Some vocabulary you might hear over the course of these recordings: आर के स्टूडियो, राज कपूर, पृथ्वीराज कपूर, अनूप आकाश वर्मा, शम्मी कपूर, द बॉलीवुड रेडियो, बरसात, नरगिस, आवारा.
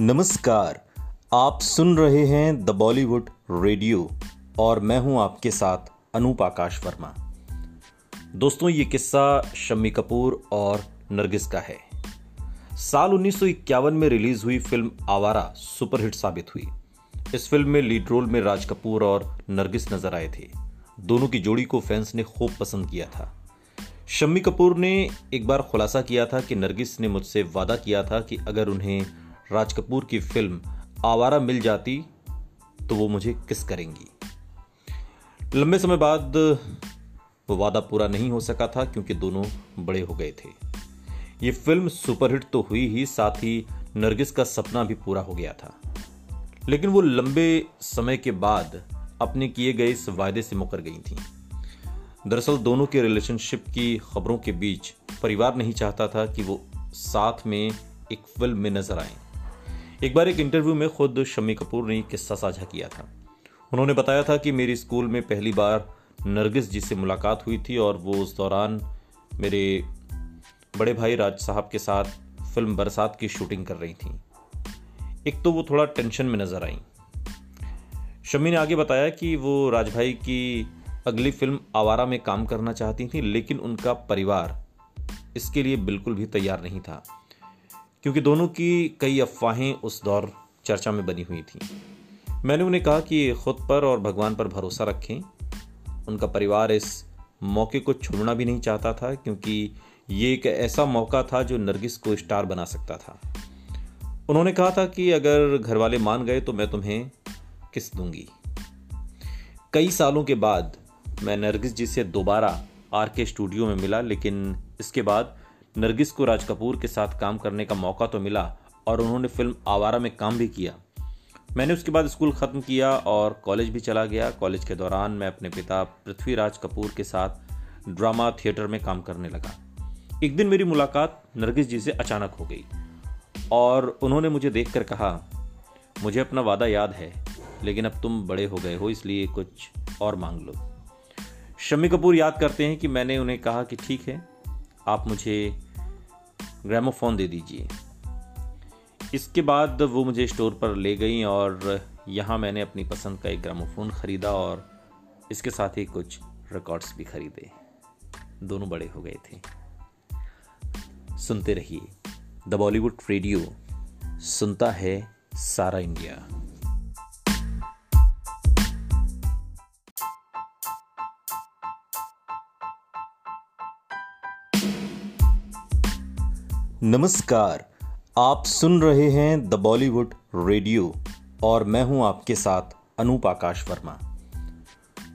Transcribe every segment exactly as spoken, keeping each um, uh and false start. नमस्कार, आप सुन रहे हैं द बॉलीवुड रेडियो और मैं हूं आपके साथ अनूप आकाश वर्मा। दोस्तों, ये किस्सा शम्मी कपूर और नरगिस का है। साल उन्नीस सौ इक्यावन में रिलीज हुई फिल्म आवारा सुपरहिट साबित हुई। इस फिल्म में लीड रोल में राज कपूर और नरगिस नजर आए थे। दोनों की जोड़ी को फैंस ने खूब पसंद किया था। शम्मी कपूर ने एक बार खुलासा किया था कि नरगिस ने मुझसे वादा किया था कि अगर उन्हें राज कपूर की फिल्म आवारा मिल जाती तो वो मुझे किस करेंगी। लंबे समय बाद वो वादा पूरा नहीं हो सका था क्योंकि दोनों बड़े हो गए थे। ये फिल्म सुपरहिट तो हुई ही, साथ ही नरगिस का सपना भी पूरा हो गया था, लेकिन वो लंबे समय के बाद अपने किए गए इस वादे से मुकर गई थी। दरअसल दोनों के रिलेशनशिप की खबरों के बीच परिवार नहीं चाहता था कि वो साथ में एक फिल्म में नजर आए। एक बार एक इंटरव्यू में खुद शम्मी कपूर ने किस्सा साझा किया था। उन्होंने बताया था कि मेरी स्कूल में पहली बार नरगिस जी से मुलाकात हुई थी और वो उस दौरान मेरे बड़े भाई राज साहब के साथ फिल्म बरसात की शूटिंग कर रही थी। एक तो वो थोड़ा टेंशन में नजर आई। शम्मी ने आगे बताया कि वो राज भाई की अगली फिल्म आवारा में काम करना चाहती थी, लेकिन उनका परिवार इसके लिए बिल्कुल भी तैयार नहीं था क्योंकि दोनों की कई अफवाहें उस दौर चर्चा में बनी हुई थी। मैंने उन्हें कहा कि खुद पर और भगवान पर भरोसा रखें। उनका परिवार इस मौके को छोड़ना भी नहीं चाहता था क्योंकि ये एक ऐसा मौका था जो नरगिस को स्टार बना सकता था। उन्होंने कहा था कि अगर घर वाले मान गए तो मैं तुम्हें किस दूंगी। कई सालों के बाद मैं नरगिस जी से दोबारा आर के स्टूडियो में मिला, लेकिन इसके बाद नरगिस को राज कपूर के साथ काम करने का मौका तो मिला और उन्होंने फिल्म आवारा में काम भी किया। मैंने उसके बाद स्कूल ख़त्म किया और कॉलेज भी चला गया। कॉलेज के दौरान मैं अपने पिता पृथ्वीराज कपूर के साथ ड्रामा थिएटर में काम करने लगा। एक दिन मेरी मुलाकात नरगिस जी से अचानक हो गई और उन्होंने मुझे देखकर कहा, मुझे अपना वादा याद है, लेकिन अब तुम बड़े हो गए हो, इसलिए कुछ और मांग लो। शम्मी कपूर याद करते हैं कि मैंने उन्हें कहा कि ठीक है, आप मुझे ग्रामोफोन दे दीजिए। इसके बाद वो मुझे स्टोर पर ले गई और यहाँ मैंने अपनी पसंद का एक ग्रामोफोन ख़रीदा और इसके साथ ही कुछ रिकॉर्ड्स भी ख़रीदे। दोनों बड़े हो गए थे। सुनते रहिए द बॉलीवुड रेडियो, सुनता है सारा इंडिया। नमस्कार, आप सुन रहे हैं द बॉलीवुड रेडियो और मैं हूं आपके साथ अनूप आकाश वर्मा।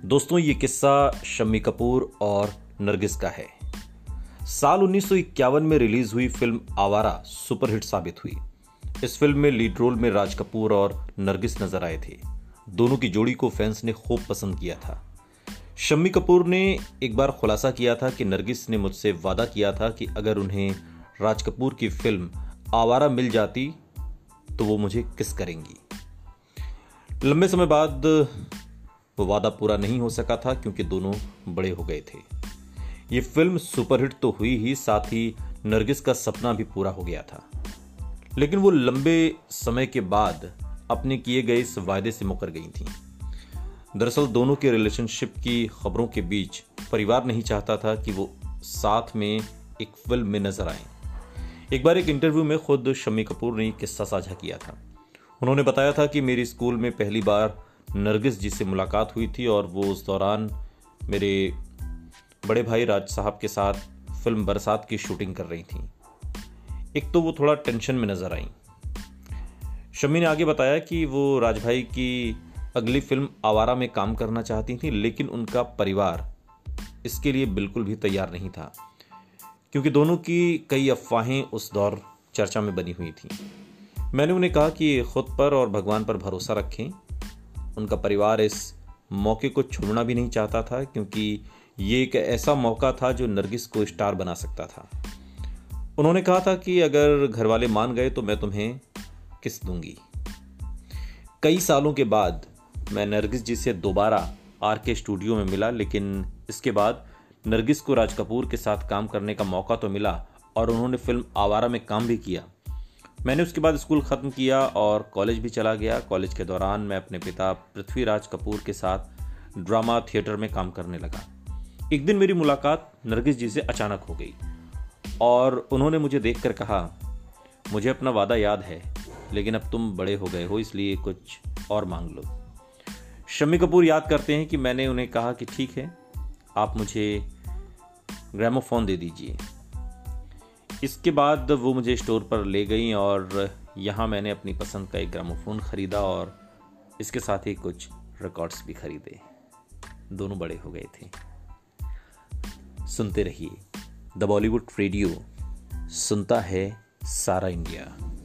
दोस्तों, ये किस्सा शम्मी कपूर और नरगिस का है। साल उन्नीस सौ इक्यावन में रिलीज हुई फिल्म आवारा सुपरहिट साबित हुई। इस फिल्म में लीड रोल में राज कपूर और नरगिस नजर आए थे। दोनों की जोड़ी को फैंस ने खूब पसंद किया था। शम्मी कपूर ने एक बार खुलासा किया था कि नरगिस ने मुझसे वादा किया था कि अगर उन्हें राज कपूर की फिल्म आवारा मिल जाती तो वो मुझे किस करेंगी। लंबे समय बाद वो वादा पूरा नहीं हो सका था क्योंकि दोनों बड़े हो गए थे। ये फिल्म सुपरहिट तो हुई ही, साथ ही नरगिस का सपना भी पूरा हो गया था, लेकिन वो लंबे समय के बाद अपने किए गए इस वादे से मुकर गई थी। दरअसल दोनों के रिलेशनशिप की खबरों के बीच परिवार नहीं चाहता था कि वो साथ में एक फिल्म में नजर आए। एक बार एक इंटरव्यू में खुद शम्मी कपूर ने किस्सा साझा किया था। उन्होंने बताया था कि मेरी स्कूल में पहली बार नरगिस जी से मुलाकात हुई थी और वो उस दौरान मेरे बड़े भाई राज साहब के साथ फिल्म बरसात की शूटिंग कर रही थी। एक तो वो थोड़ा टेंशन में नजर आई। शम्मी ने आगे बताया कि वो राज भाई की अगली फिल्म आवारा में काम करना चाहती थी, लेकिन उनका परिवार इसके लिए बिल्कुल भी तैयार नहीं था क्योंकि दोनों की कई अफवाहें उस दौर चर्चा में बनी हुई थी। मैंने उन्हें कहा कि खुद पर और भगवान पर भरोसा रखें। उनका परिवार इस मौके को छोड़ना भी नहीं चाहता था क्योंकि ये एक ऐसा मौका था जो नरगिस को स्टार बना सकता था। उन्होंने कहा था कि अगर घर वाले मान गए तो मैं तुम्हें किस दूंगी। कई सालों के बाद मैं नरगिस जी से दोबारा आर के स्टूडियो में मिला, लेकिन इसके बाद नरगिस को राज कपूर के साथ काम करने का मौका तो मिला और उन्होंने फिल्म आवारा में काम भी किया। मैंने उसके बाद स्कूल ख़त्म किया और कॉलेज भी चला गया। कॉलेज के दौरान मैं अपने पिता पृथ्वीराज कपूर के साथ ड्रामा थिएटर में काम करने लगा। एक दिन मेरी मुलाकात नरगिस जी से अचानक हो गई और उन्होंने मुझे देखकर कहा, मुझे अपना वादा याद है, लेकिन अब तुम बड़े हो गए हो, इसलिए कुछ और मांग लो। शम्मी कपूर याद करते हैं कि मैंने उन्हें कहा कि ठीक है, आप मुझे ग्रामोफोन दे दीजिए। इसके बाद वो मुझे स्टोर पर ले गई और यहाँ मैंने अपनी पसंद का एक ग्रामोफोन ख़रीदा और इसके साथ ही कुछ रिकॉर्ड्स भी ख़रीदे। दोनों बड़े हो गए थे। सुनते रहिए द बॉलीवुड रेडियो, सुनता है सारा इंडिया।